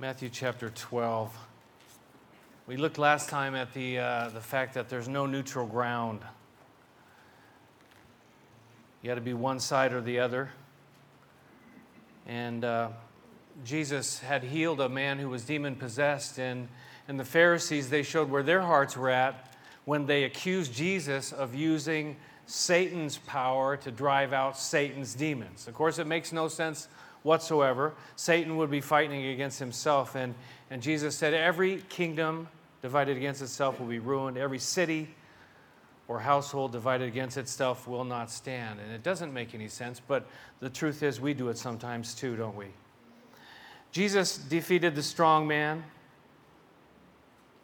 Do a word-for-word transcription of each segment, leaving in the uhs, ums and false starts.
Matthew chapter twelve. We looked last time at the uh, the fact that there's no neutral ground. You got to be one side or the other. And uh, Jesus had healed a man who was demon-possessed, and, and the Pharisees, they showed where their hearts were at when they accused Jesus of using Satan's power to drive out Satan's demons. Of course, it makes no sense whatsoever. Satan would be fighting against himself. And, and Jesus said, every kingdom divided against itself will be ruined. Every city or household divided against itself will not stand. And it doesn't make any sense, but the truth is we do it sometimes too, don't we? Jesus defeated the strong man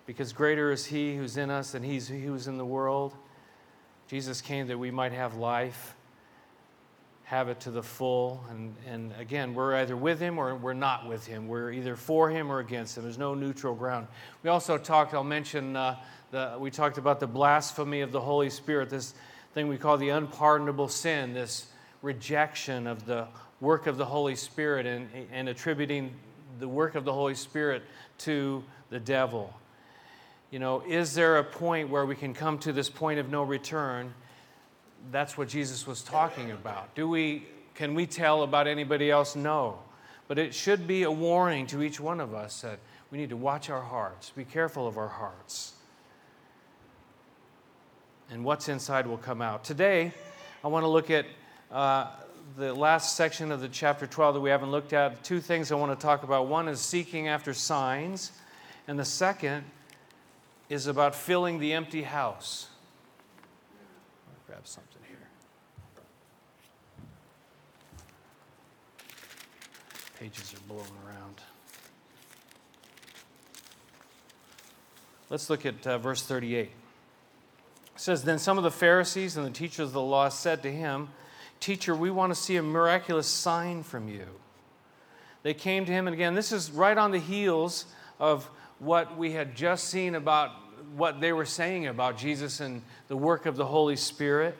because greater is he who's in us than he who's in the world. Jesus came that we might have life, have it to the full. And, and again, we're either with him or we're not with him. We're either for him or against him. There's no neutral ground. We also talked, I'll mention, uh, the, we talked about the blasphemy of the Holy Spirit, this thing we call the unpardonable sin, this rejection of the work of the Holy Spirit and, and attributing the work of the Holy Spirit to the devil. You know, is there a point where we can come to this point of no return? That's what Jesus was talking about. Do we, can we tell about anybody else? No. But it should be a warning to each one of us that we need to watch our hearts, be careful of our hearts. And what's inside will come out. Today, I want to look at uh, the last section of the chapter twelve that we haven't looked at. Two things I want to talk about. One is seeking after signs, and the second is about filling the empty house. Grab something here. Pages are blowing around. Let's look at uh, verse thirty-eight. It says, "Then some of the Pharisees and the teachers of the law said to him, 'Teacher, we want to see a miraculous sign from you.' They came to him," and again, this is right on the heels of what we had just seen about what they were saying about Jesus and the work of the Holy Spirit.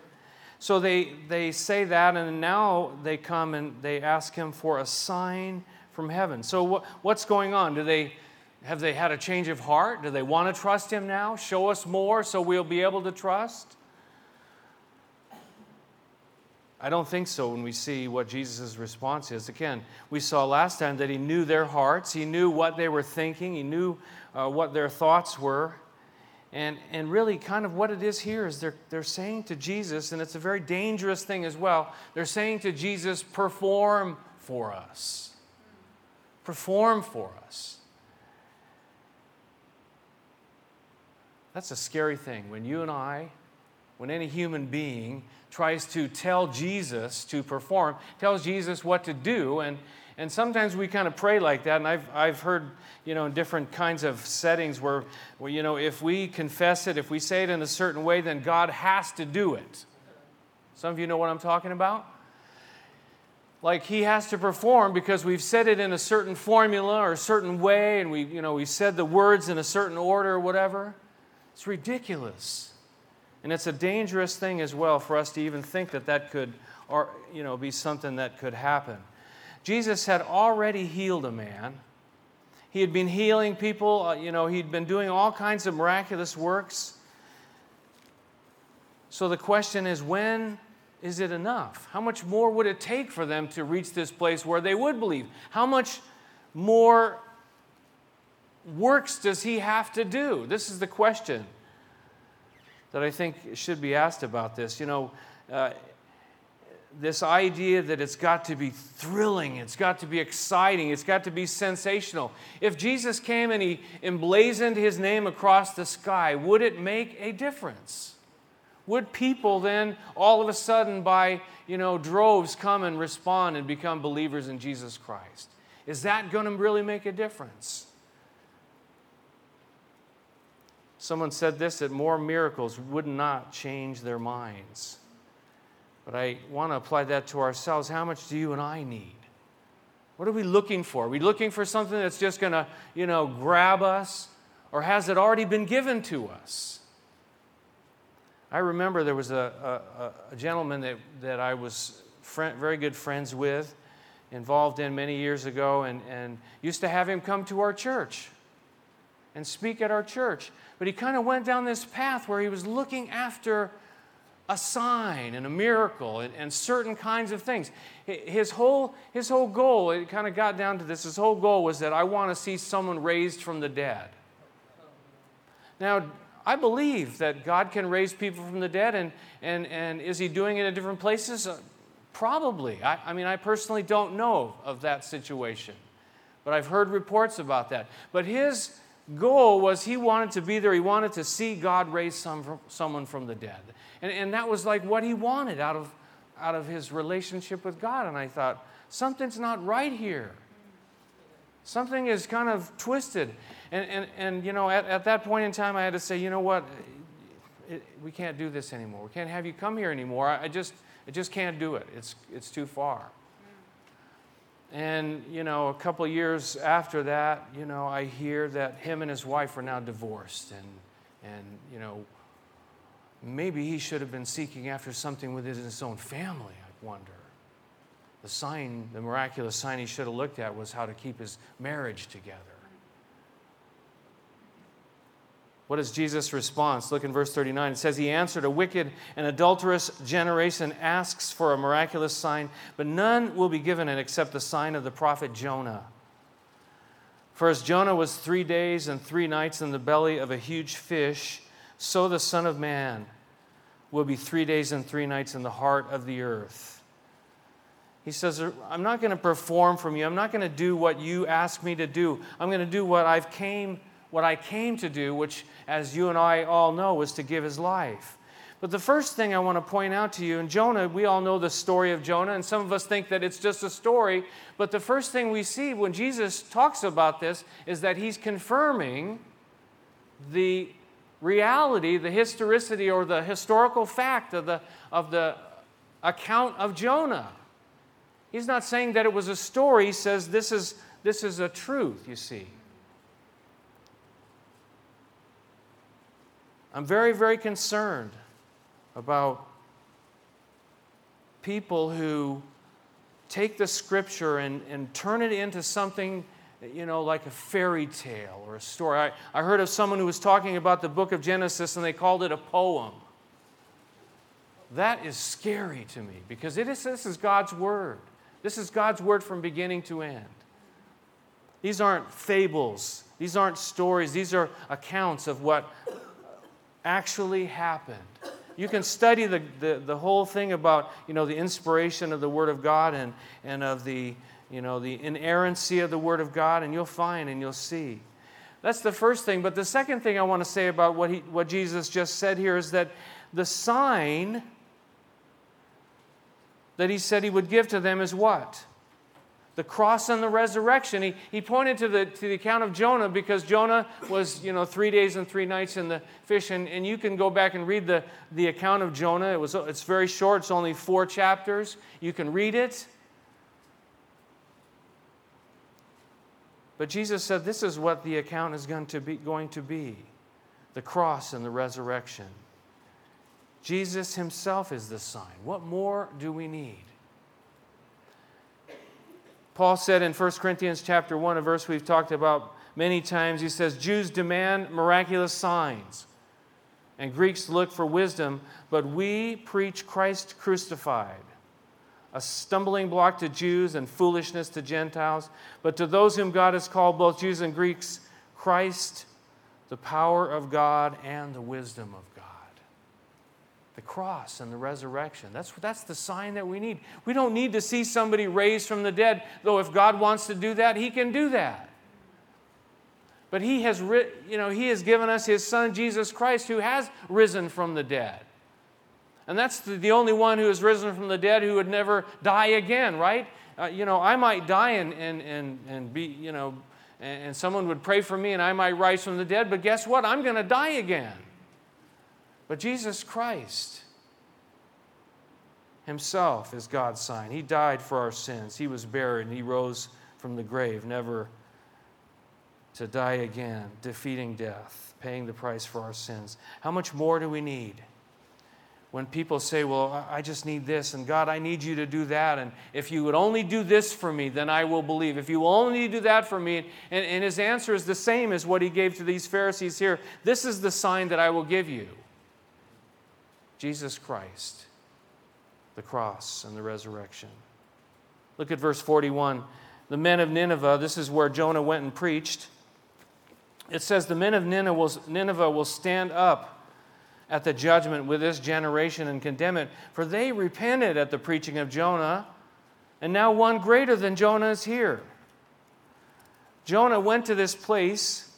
So they, they say that, and now they come and they ask him for a sign from heaven. So wh- what's going on? Do they have they had a change of heart? Do they want to trust him now? Show us more so we'll be able to trust? I don't think so when we see what Jesus' response is. Again, we saw last time that he knew their hearts. He knew what they were thinking. He knew uh, what their thoughts were. And and really kind of what it is here is they're, they're saying to Jesus, and it's a very dangerous thing as well, they're saying to Jesus, perform for us. Perform for us. That's a scary thing. When you and I, when any human being tries to tell Jesus to perform, tells Jesus what to do, and And sometimes we kind of pray like that, and I've I've heard, you know, in different kinds of settings where, well, you know, if we confess it, if we say it in a certain way, then God has to do it. Some of you know what I'm talking about? Like he has to perform because we've said it in a certain formula or a certain way, and we, you know, we said the words in a certain order or whatever. It's ridiculous. And it's a dangerous thing as well for us to even think that that could, or, you know, be something that could happen. Jesus had already healed a man. He had been healing people. You know, he'd been doing all kinds of miraculous works. So the question is, when is it enough? How much more would it take for them to reach this place where they would believe? How much more works does he have to do? This is the question that I think should be asked about this. You know, uh, This idea that it's got to be thrilling, it's got to be exciting, it's got to be sensational. If Jesus came and he emblazoned his name across the sky, would it make a difference? Would people then all of a sudden by, you know, droves come and respond and become believers in Jesus Christ? Is that going to really make a difference? Someone said this, that more miracles would not change their minds. But I want to apply that to ourselves. How much do you and I need? What are we looking for? Are we looking for something that's just going to, you know, grab us? Or has it already been given to us? I remember there was a, a, a gentleman that, that I was friend, very good friends with. involved in many years ago, and, and used to have him come to our church and speak at our church. But he kind of went down this path where he was looking after a sign and a miracle and, and certain kinds of things. His whole, his whole goal, it kind of got down to this, his whole goal was that I want to see someone raised from the dead. Now, I believe that God can raise people from the dead, and and, and is he doing it in different places? Probably. I, I mean, I personally don't know of that situation, but I've heard reports about that. But his goal was he wanted to be there. He wanted to see God raise some, someone from the dead. And, and that was like what he wanted out of, out of his relationship with God. And I thought, something's not right here. Something is kind of twisted. And, and, and you know, at, at that point in time, I had to say, you know what, it, we can't do this anymore. We can't have you come here anymore. I, I just... I just can't do it. It's it's too far. And, you know, a couple of years after that, you know, I hear that him and his wife are now divorced. And, and you know, maybe he should have been seeking after something within his own family, I wonder. The sign, the miraculous sign he should have looked at was how to keep his marriage together. What is Jesus' response? Look in verse thirty-nine. It says, he answered, a wicked and adulterous generation asks for a miraculous sign, but none will be given it except the sign of the prophet Jonah. For as Jonah was three days and three nights in the belly of a huge fish, so the Son of Man will be three days and three nights in the heart of the earth. He says, I'm not going to perform from you. I'm not going to do what you ask me to do. I'm going to do what I've came What I came to do, which, as you and I all know, was to give his life. But the first thing I want to point out to you, and Jonah, we all know the story of Jonah, and some of us think that it's just a story, but the first thing we see when Jesus talks about this is that he's confirming the reality, the historicity, or the historical fact of the, of the account of Jonah. He's not saying that it was a story. He says this is, this is a truth, you see. I'm very, very concerned about people who take the Scripture and, and turn it into something, you know, like a fairy tale or a story. I, I heard of someone who was talking about the book of Genesis, and they called it a poem. That is scary to me, because it is, this is God's Word. This is God's Word from beginning to end. These aren't fables. These aren't stories. These are accounts of what actually happened. You can study the, the, the whole thing about, you know, the inspiration of the Word of God and, and of the, you know, the inerrancy of the Word of God, and you'll find and you'll see. That's the first thing. But the second thing I want to say about what he, what Jesus just said here is that the sign that he said he would give to them is what? The cross and the resurrection. He, he pointed to the to the account of Jonah, because Jonah was, you know, three days and three nights in the fish. And, and you can go back and read the, the account of Jonah. It was it's very short. It's only four chapters. You can read it. But Jesus said this is what the account is going to be, going to be. The cross and the resurrection. Jesus himself is the sign. What more do we need? Paul said in First Corinthians chapter one, a verse we've talked about many times, he says, Jews demand miraculous signs, and Greeks look for wisdom, but we preach Christ crucified, a stumbling block to Jews and foolishness to Gentiles, but to those whom God has called, both Jews and Greeks, Christ, the power of God and the wisdom of God. The cross and the resurrection. That's, that's the sign that we need. We don't need to see somebody raised from the dead, though if God wants to do that, he can do that. But he has, you know, he has given us his Son, Jesus Christ, who has risen from the dead. And that's the, the only one who has risen from the dead who would never die again, right? Uh, you know, I might die and, and, and, and be, you know, and, and someone would pray for me and I might rise from the dead, but guess what? I'm going to die again. But Jesus Christ himself is God's sign. He died for our sins. He was buried, and he rose from the grave, never to die again, defeating death, paying the price for our sins. How much more do we need? when people say, well, I just need this, and God, I need you to do that, and if you would only do this for me, then I will believe. If you will only do that for me, and, and his answer is the same as what he gave to these Pharisees here. This is the sign that I will give you. Jesus Christ, the cross and the resurrection. Look at verse forty-one. The men of Nineveh, this is where Jonah went and preached. It says, the men of Nineveh will stand up at the judgment with this generation and condemn it, for they repented at the preaching of Jonah, and now one greater than Jonah is here. Jonah went to this place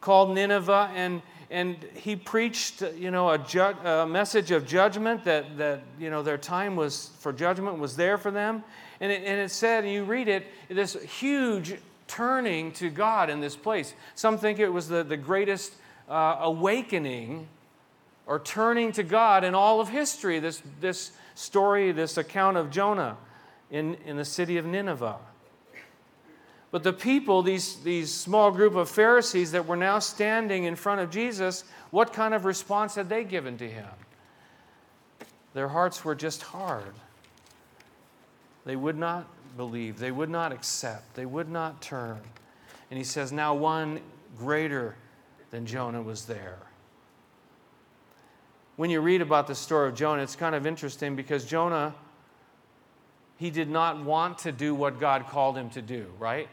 called Nineveh, and and he preached, you know, a, ju- a message of judgment that, that, you know, their time was for judgment was there for them. And it, and it said, and you read it, this huge turning to God in this place. Some think it was the, the greatest uh, awakening or turning to God in all of history, this, this story, this account of Jonah in, in the city of Nineveh. But the people, these, these small group of Pharisees that were now standing in front of Jesus, what kind of response had they given to him? Their hearts were just hard. They would not believe. They would not accept. They would not turn. And he says, now one greater than Jonah was there. When you read about the story of Jonah, it's kind of interesting because Jonah, he did not want to do what God called him to do, right?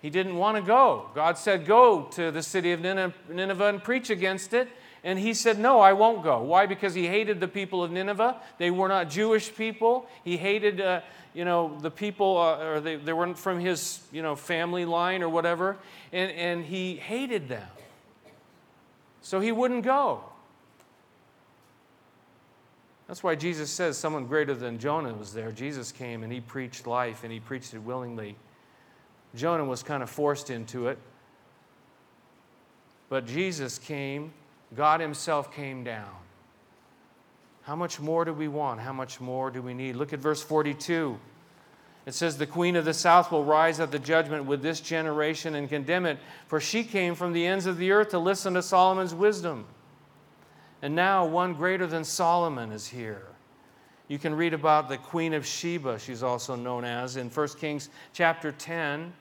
He didn't want to go. God said, go to the city of Nineveh and preach against it. And he said, no, I won't go. Why? Because he hated the people of Nineveh. They were not Jewish people. He hated, uh, you know, the people, uh, or they, they weren't from his, you know, family line or whatever. And, and he hated them. So he wouldn't go. That's why Jesus says someone greater than Jonah was there. Jesus came and he preached life and he preached it willingly. Jonah was kind of forced into it. But Jesus came. God himself came down. How much more do we want? How much more do we need? Look at verse forty-two. It says, the queen of the south will rise at the judgment with this generation and condemn it, for she came from the ends of the earth to listen to Solomon's wisdom. And now one greater than Solomon is here. You can read about the Queen of Sheba, she's also known as, in First Kings chapter ten.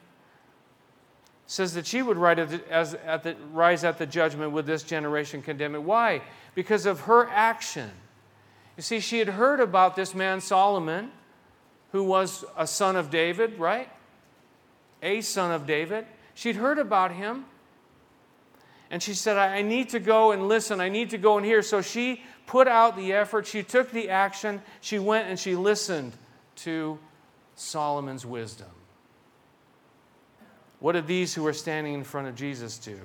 It says that she would rise at the, as at the, rise at the judgment with this generation condemn it. Why? Because of her action. You see, she had heard about this man Solomon, who was a son of David, right? A son of David. She'd heard about him. And she said, I need to go and listen. I need to go and hear. So she put out the effort. She took the action. She went and she listened to Solomon's wisdom. What did these who were standing in front of Jesus do?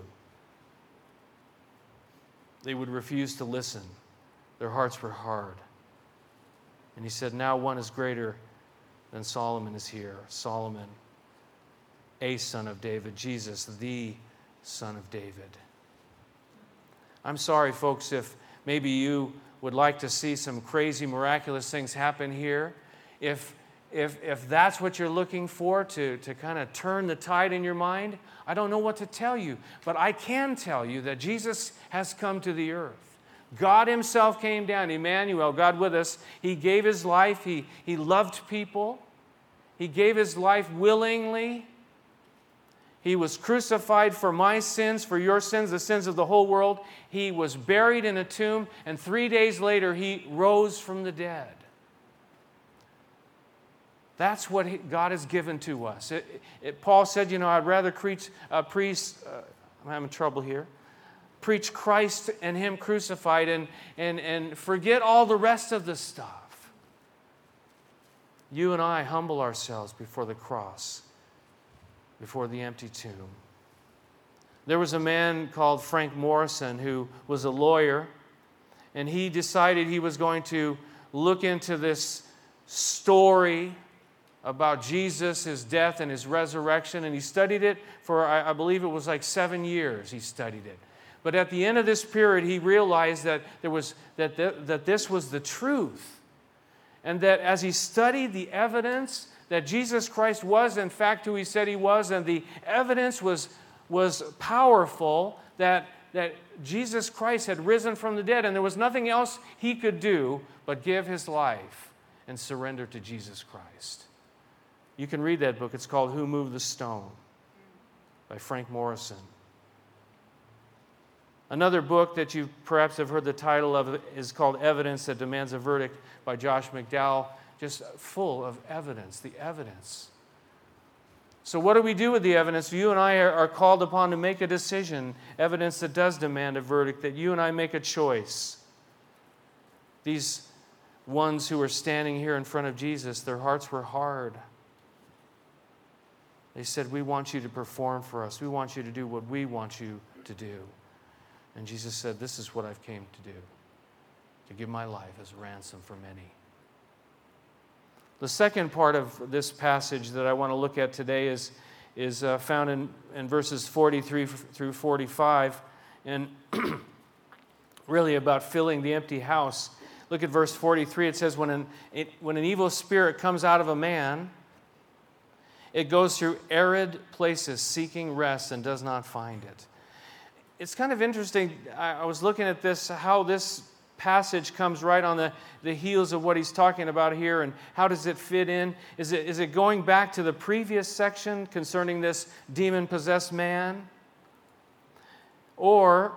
They would refuse to listen. Their hearts were hard. And he said, now one is greater than Solomon is here. Solomon, a son of David. Jesus, the son of David. I'm sorry, folks, if maybe you would like to see some crazy, miraculous things happen here. If if if that's what you're looking for, to, to kind of turn the tide in your mind, I don't know what to tell you, but I can tell you that Jesus has come to the earth. God himself came down, Emmanuel, God with us. He gave his life. He, he loved people. He gave his life willingly. He was crucified for my sins, for your sins, the sins of the whole world. He was buried in a tomb, and three days later, he rose from the dead. That's what God has given to us. It, it, Paul said, you know, I'd rather preach, uh, preach uh, I'm having trouble here, preach Christ and him crucified and, and, and forget all the rest of the stuff. You and I humble ourselves before the cross, before the empty tomb. There was a man called Frank Morrison who was a lawyer, and he decided he was going to look into this story about Jesus, his death, and his resurrection, and he studied it for, I, I believe it was like seven years he studied it. But at the end of this period, he realized that there was that th- that this was the truth, and that as he studied the evidence that Jesus Christ was, in fact, who he said he was, and the evidence was, was powerful, that that Jesus Christ had risen from the dead and there was nothing else he could do but give his life and surrender to Jesus Christ. You can read that book. It's called Who Moved the Stone by Frank Morrison. Another book that you perhaps have heard the title of is called Evidence That Demands a Verdict by Josh McDowell, just full of evidence, the evidence. So what do we do with the evidence? You and I are called upon to make a decision, evidence that does demand a verdict, that you and I make a choice. These ones who are standing here in front of Jesus, their hearts were hard. They said, we want you to perform for us. We want you to do what we want you to do. And Jesus said, this is what I've came to do, to give my life as ransom for many. The second part of this passage that I want to look at today is, is uh, found in, in verses forty-three through forty-five, and really about filling the empty house. Look at verse forty-three. It says, when an, it, when an evil spirit comes out of a man, it goes through arid places seeking rest and does not find it. It's kind of interesting. I, I was looking at this, how this passage comes right on the, the heels of what he's talking about here, and how does it fit in? Is it, is it going back to the previous section concerning this demon-possessed man? Or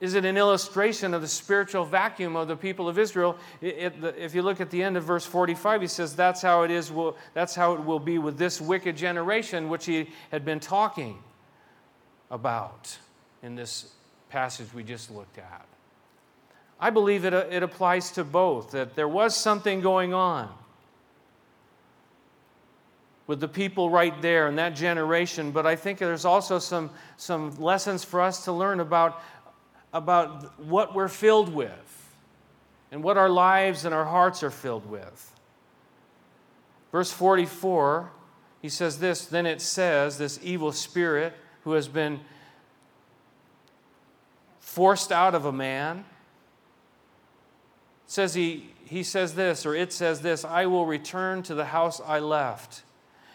is it an illustration of the spiritual vacuum of the people of Israel? It, it, if you look at the end of verse forty-five, he says, that's how it is. Will, that's how it will be with this wicked generation, which he had been talking about in this passage we just looked at. I believe it, it applies to both, that there was something going on with the people right there in that generation, but I think there's also some, some lessons for us to learn about, about what we're filled with and what our lives and our hearts are filled with. Verse forty-four, he says this, then it says, this evil spirit who has been forced out of a man, says he, he says this, or it says this, I will return to the house I left.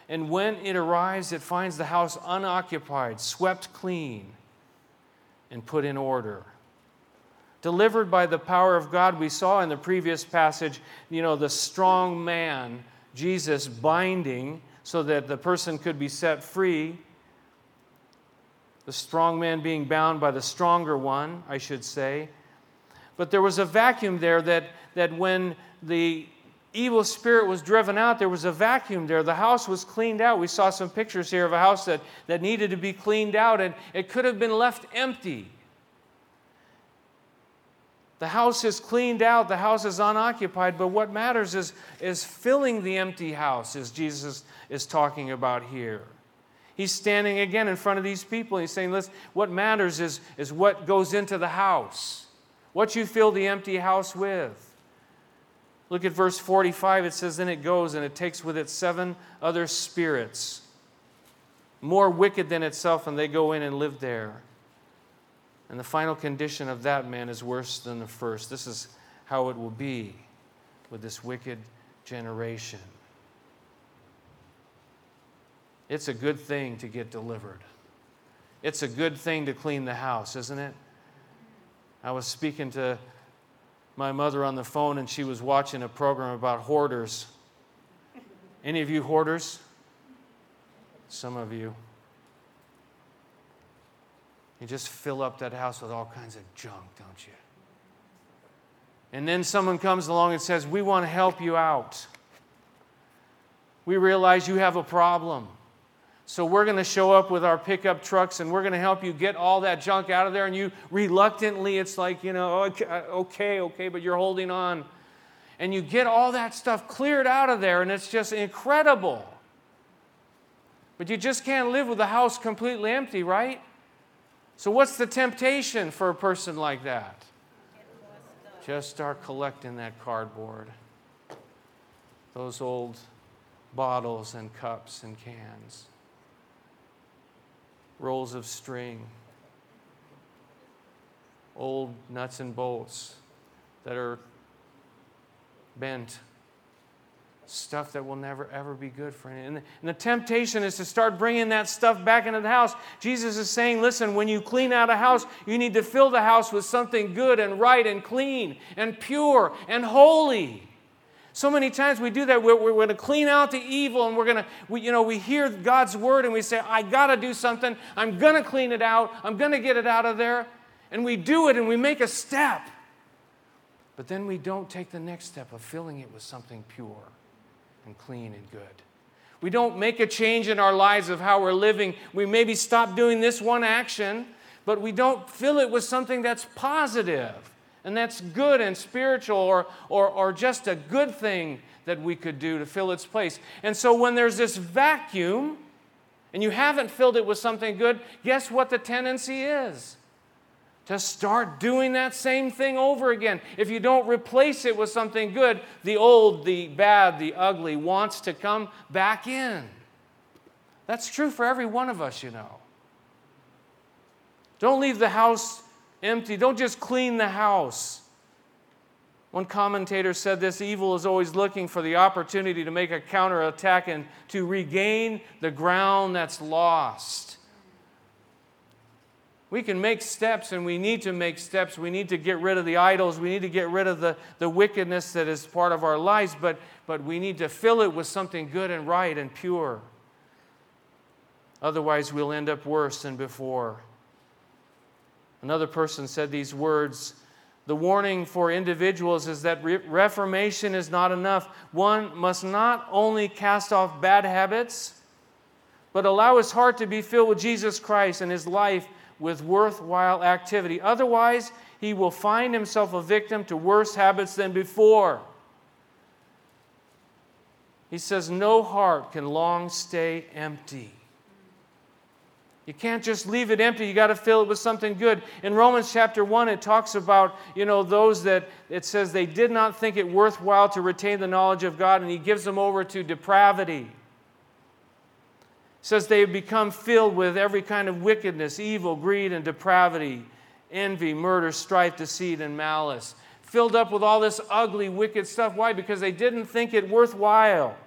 And when it arrives, it finds the house unoccupied, swept clean, and put in order. Delivered by the power of God, we saw in the previous passage, you know, the strong man, Jesus, binding so that the person could be set free. The strong man being bound by the stronger one, I should say. But there was a vacuum there that, that when the evil spirit was driven out, there was a vacuum there. The house was cleaned out. We saw some pictures here of a house that, that needed to be cleaned out, and it could have been left empty. The house is cleaned out. The house is unoccupied. But what matters is, is filling the empty house, as Jesus is talking about here. He's standing again in front of these people. He's saying, listen, what matters is, is what goes into the house. What you fill the empty house with. Look at verse forty-five. It says, then it goes and it takes with it seven other spirits, more wicked than itself, and they go in and live there. And the final condition of that man is worse than the first. This is how it will be with this wicked generation. It's a good thing to get delivered. It's a good thing to clean the house, isn't it? I was speaking to my mother on the phone, and she was watching a program about hoarders. Any of you hoarders? Some of you. You just fill up that house with all kinds of junk, don't you? And then someone comes along and says, we want to help you out. We realize you have a problem. So we're going to show up with our pickup trucks, and we're going to help you get all that junk out of there. And you reluctantly, it's like, you know, okay, okay, but you're holding on. And you get all that stuff cleared out of there, and it's just incredible. But you just can't live with the house completely empty, right? So what's the temptation for a person like that? Just start collecting that cardboard, those old bottles and cups and cans. Rolls of string, old nuts and bolts that are bent, stuff that will never, ever be good for anyone. And the temptation is to start bringing that stuff back into the house. Jesus is saying, listen, when you clean out a house, you need to fill the house with something good and right and clean and pure and holy. So many times we do that. We're, we're going to clean out the evil, and we're going to, we, you know, we hear God's word and we say, I got to do something. I'm going to clean it out. I'm going to get it out of there. And we do it and we make a step. But then we don't take the next step of filling it with something pure and clean and good. We don't make a change in our lives of how we're living. We maybe stop doing this one action, but we don't fill it with something that's positive and that's good and spiritual, or, or, or just a good thing that we could do to fill its place. And so when there's this vacuum and you haven't filled it with something good, guess what the tendency is? To start doing that same thing over again. If you don't replace it with something good, the old, the bad, the ugly wants to come back in. That's true for every one of us, you know. Don't leave the house empty. Don't just clean the house. One commentator said this: evil is always looking for the opportunity to make a counterattack and to regain the ground that's lost. We can make steps, and we need to make steps. We need to get rid of the idols. We need to get rid of the, the wickedness that is part of our lives, but, but we need to fill it with something good and right and pure. Otherwise, we'll end up worse than before. Another person said these words: the warning for individuals is that re- reformation is not enough. One must not only cast off bad habits, but allow his heart to be filled with Jesus Christ and his life with worthwhile activity. Otherwise, he will find himself a victim to worse habits than before. He says, no heart can long stay empty. You can't just leave it empty. You got to fill it with something good. In Romans chapter one, it talks about, you know, those that, it says they did not think it worthwhile to retain the knowledge of God, and he gives them over to depravity. Says they have become filled with every kind of wickedness, evil, greed, and depravity, envy, murder, strife, deceit, and malice. Filled up with all this ugly, wicked stuff. Why? Because they didn't think it worthwhile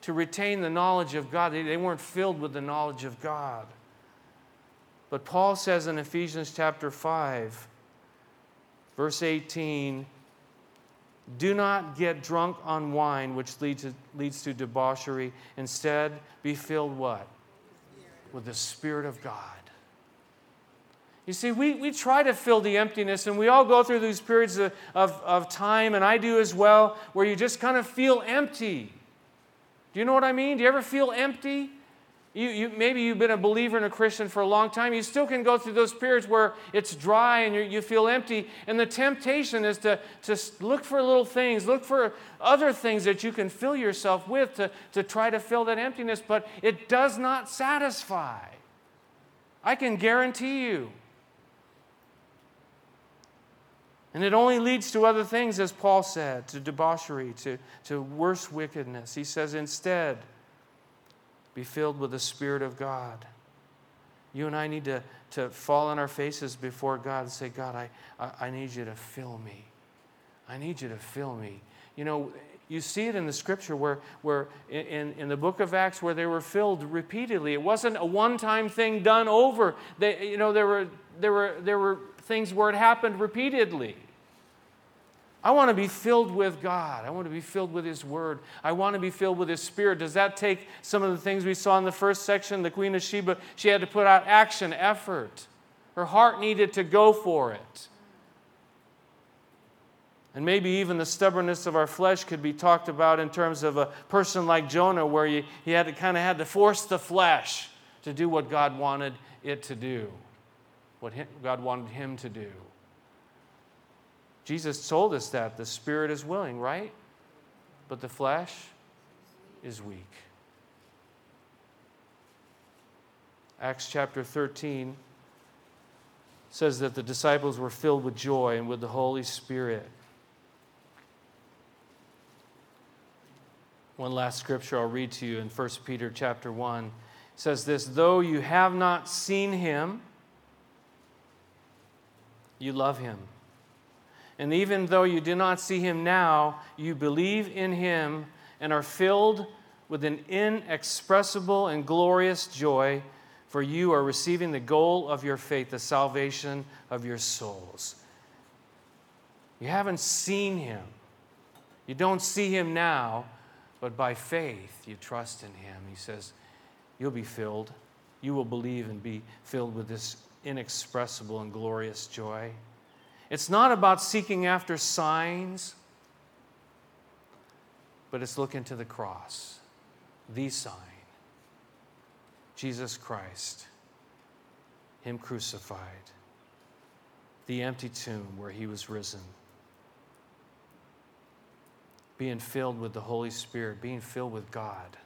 to retain the knowledge of God. They, they weren't filled with the knowledge of God. But Paul says in Ephesians chapter five, verse eighteen, do not get drunk on wine, which leads to, leads to debauchery. Instead, be filled what? With the Spirit of God. You see, we, we try to fill the emptiness, and we all go through these periods of, of, of time, and I do as well, where you just kind of feel empty. Do you know what I mean? Do you ever feel empty? You, you, maybe you've been a believer and a Christian for a long time. You still can go through those periods where it's dry and you, you feel empty. And the temptation is to, to look for little things, look for other things that you can fill yourself with to, to try to fill that emptiness. But it does not satisfy. I can guarantee you. And it only leads to other things, as Paul said, to debauchery, to, to worse wickedness. He says, instead, be filled with the Spirit of God. You and I need to, to fall on our faces before God and say, God, I, I, I need you to fill me. I need you to fill me. You know, you see it in the Scripture where, where in, in the book of Acts where they were filled repeatedly. It wasn't a one-time thing done over. They, you know, there were, there were, there were things where it happened repeatedly. I want to be filled with God. I want to be filled with His Word. I want to be filled with His Spirit. Does that take some of the things we saw in the first section? The Queen of Sheba, she had to put out action, effort. Her heart needed to go for it. And maybe even the stubbornness of our flesh could be talked about in terms of a person like Jonah, where he, he had to kind of had to force the flesh to do what God wanted it to do, what him, God wanted him to do. Jesus told us that the Spirit is willing, right? But the flesh is weak. Acts chapter thirteen says that the disciples were filled with joy and with the Holy Spirit. One last scripture I'll read to you in First Peter chapter one. It says this: though you have not seen him, you love him. And even though you do not see him now, you believe in him and are filled with an inexpressible and glorious joy, for you are receiving the goal of your faith, the salvation of your souls. You haven't seen him. You don't see him now, but by faith you trust in him. He says, you'll be filled. You will believe and be filled with this inexpressible and glorious joy. It's not about seeking after signs, but it's looking to the cross, the sign, Jesus Christ, him crucified, the empty tomb where he was risen, being filled with the Holy Spirit, being filled with God.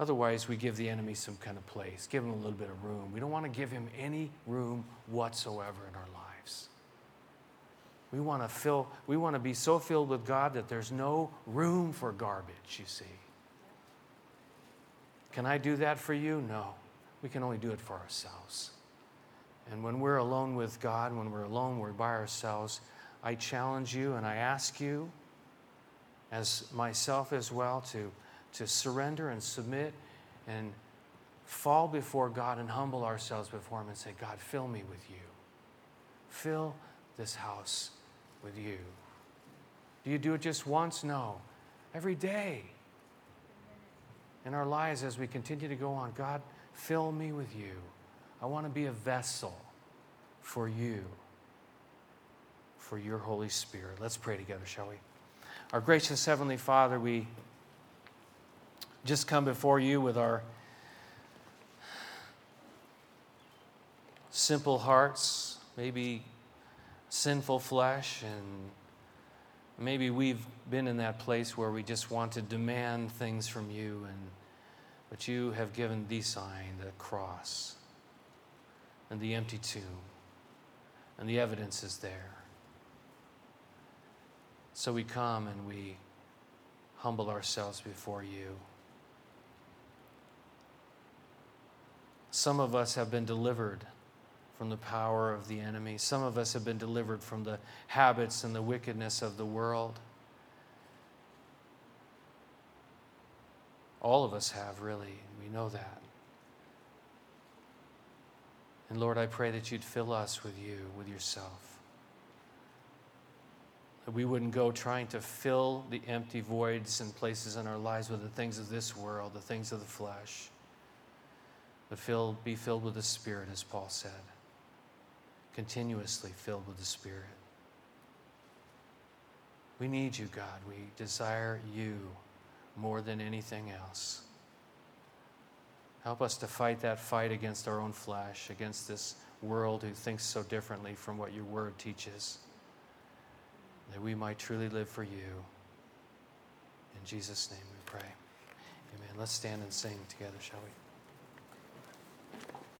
Otherwise, we give the enemy some kind of place, give him a little bit of room. We don't want to give him any room whatsoever in our lives. We want to fill, we want to be so filled with God that there's no room for garbage, you see. Can I do that for you? No. We can only do it for ourselves. And when we're alone with God, when we're alone, we're by ourselves, I challenge you and I ask you, as myself as well, to, to surrender and submit and fall before God and humble ourselves before him and say, God, fill me with you. Fill this house with you. Do you do it just once? No. Every day in our lives as we continue to go on, God, fill me with you. I want to be a vessel for you, for your Holy Spirit. Let's pray together, shall we? Our gracious Heavenly Father, we just come before you with our simple hearts, maybe sinful flesh, and maybe we've been in that place where we just want to demand things from you, and but you have given the sign, the cross, and the empty tomb, and the evidence is there. So we come and we humble ourselves before you. Some of us have been delivered from the power of the enemy. Some of us have been delivered from the habits and the wickedness of the world. All of us have, really. We know that. And Lord, I pray that you'd fill us with you, with yourself. That we wouldn't go trying to fill the empty voids and places in our lives with the things of this world, the things of the flesh. But fill, be filled with the Spirit, as Paul said. Continuously filled with the Spirit. We need you, God. We desire you more than anything else. Help us to fight that fight against our own flesh, against this world who thinks so differently from what your word teaches, that we might truly live for you. In Jesus' name we pray. Amen. Let's stand and sing together, shall we?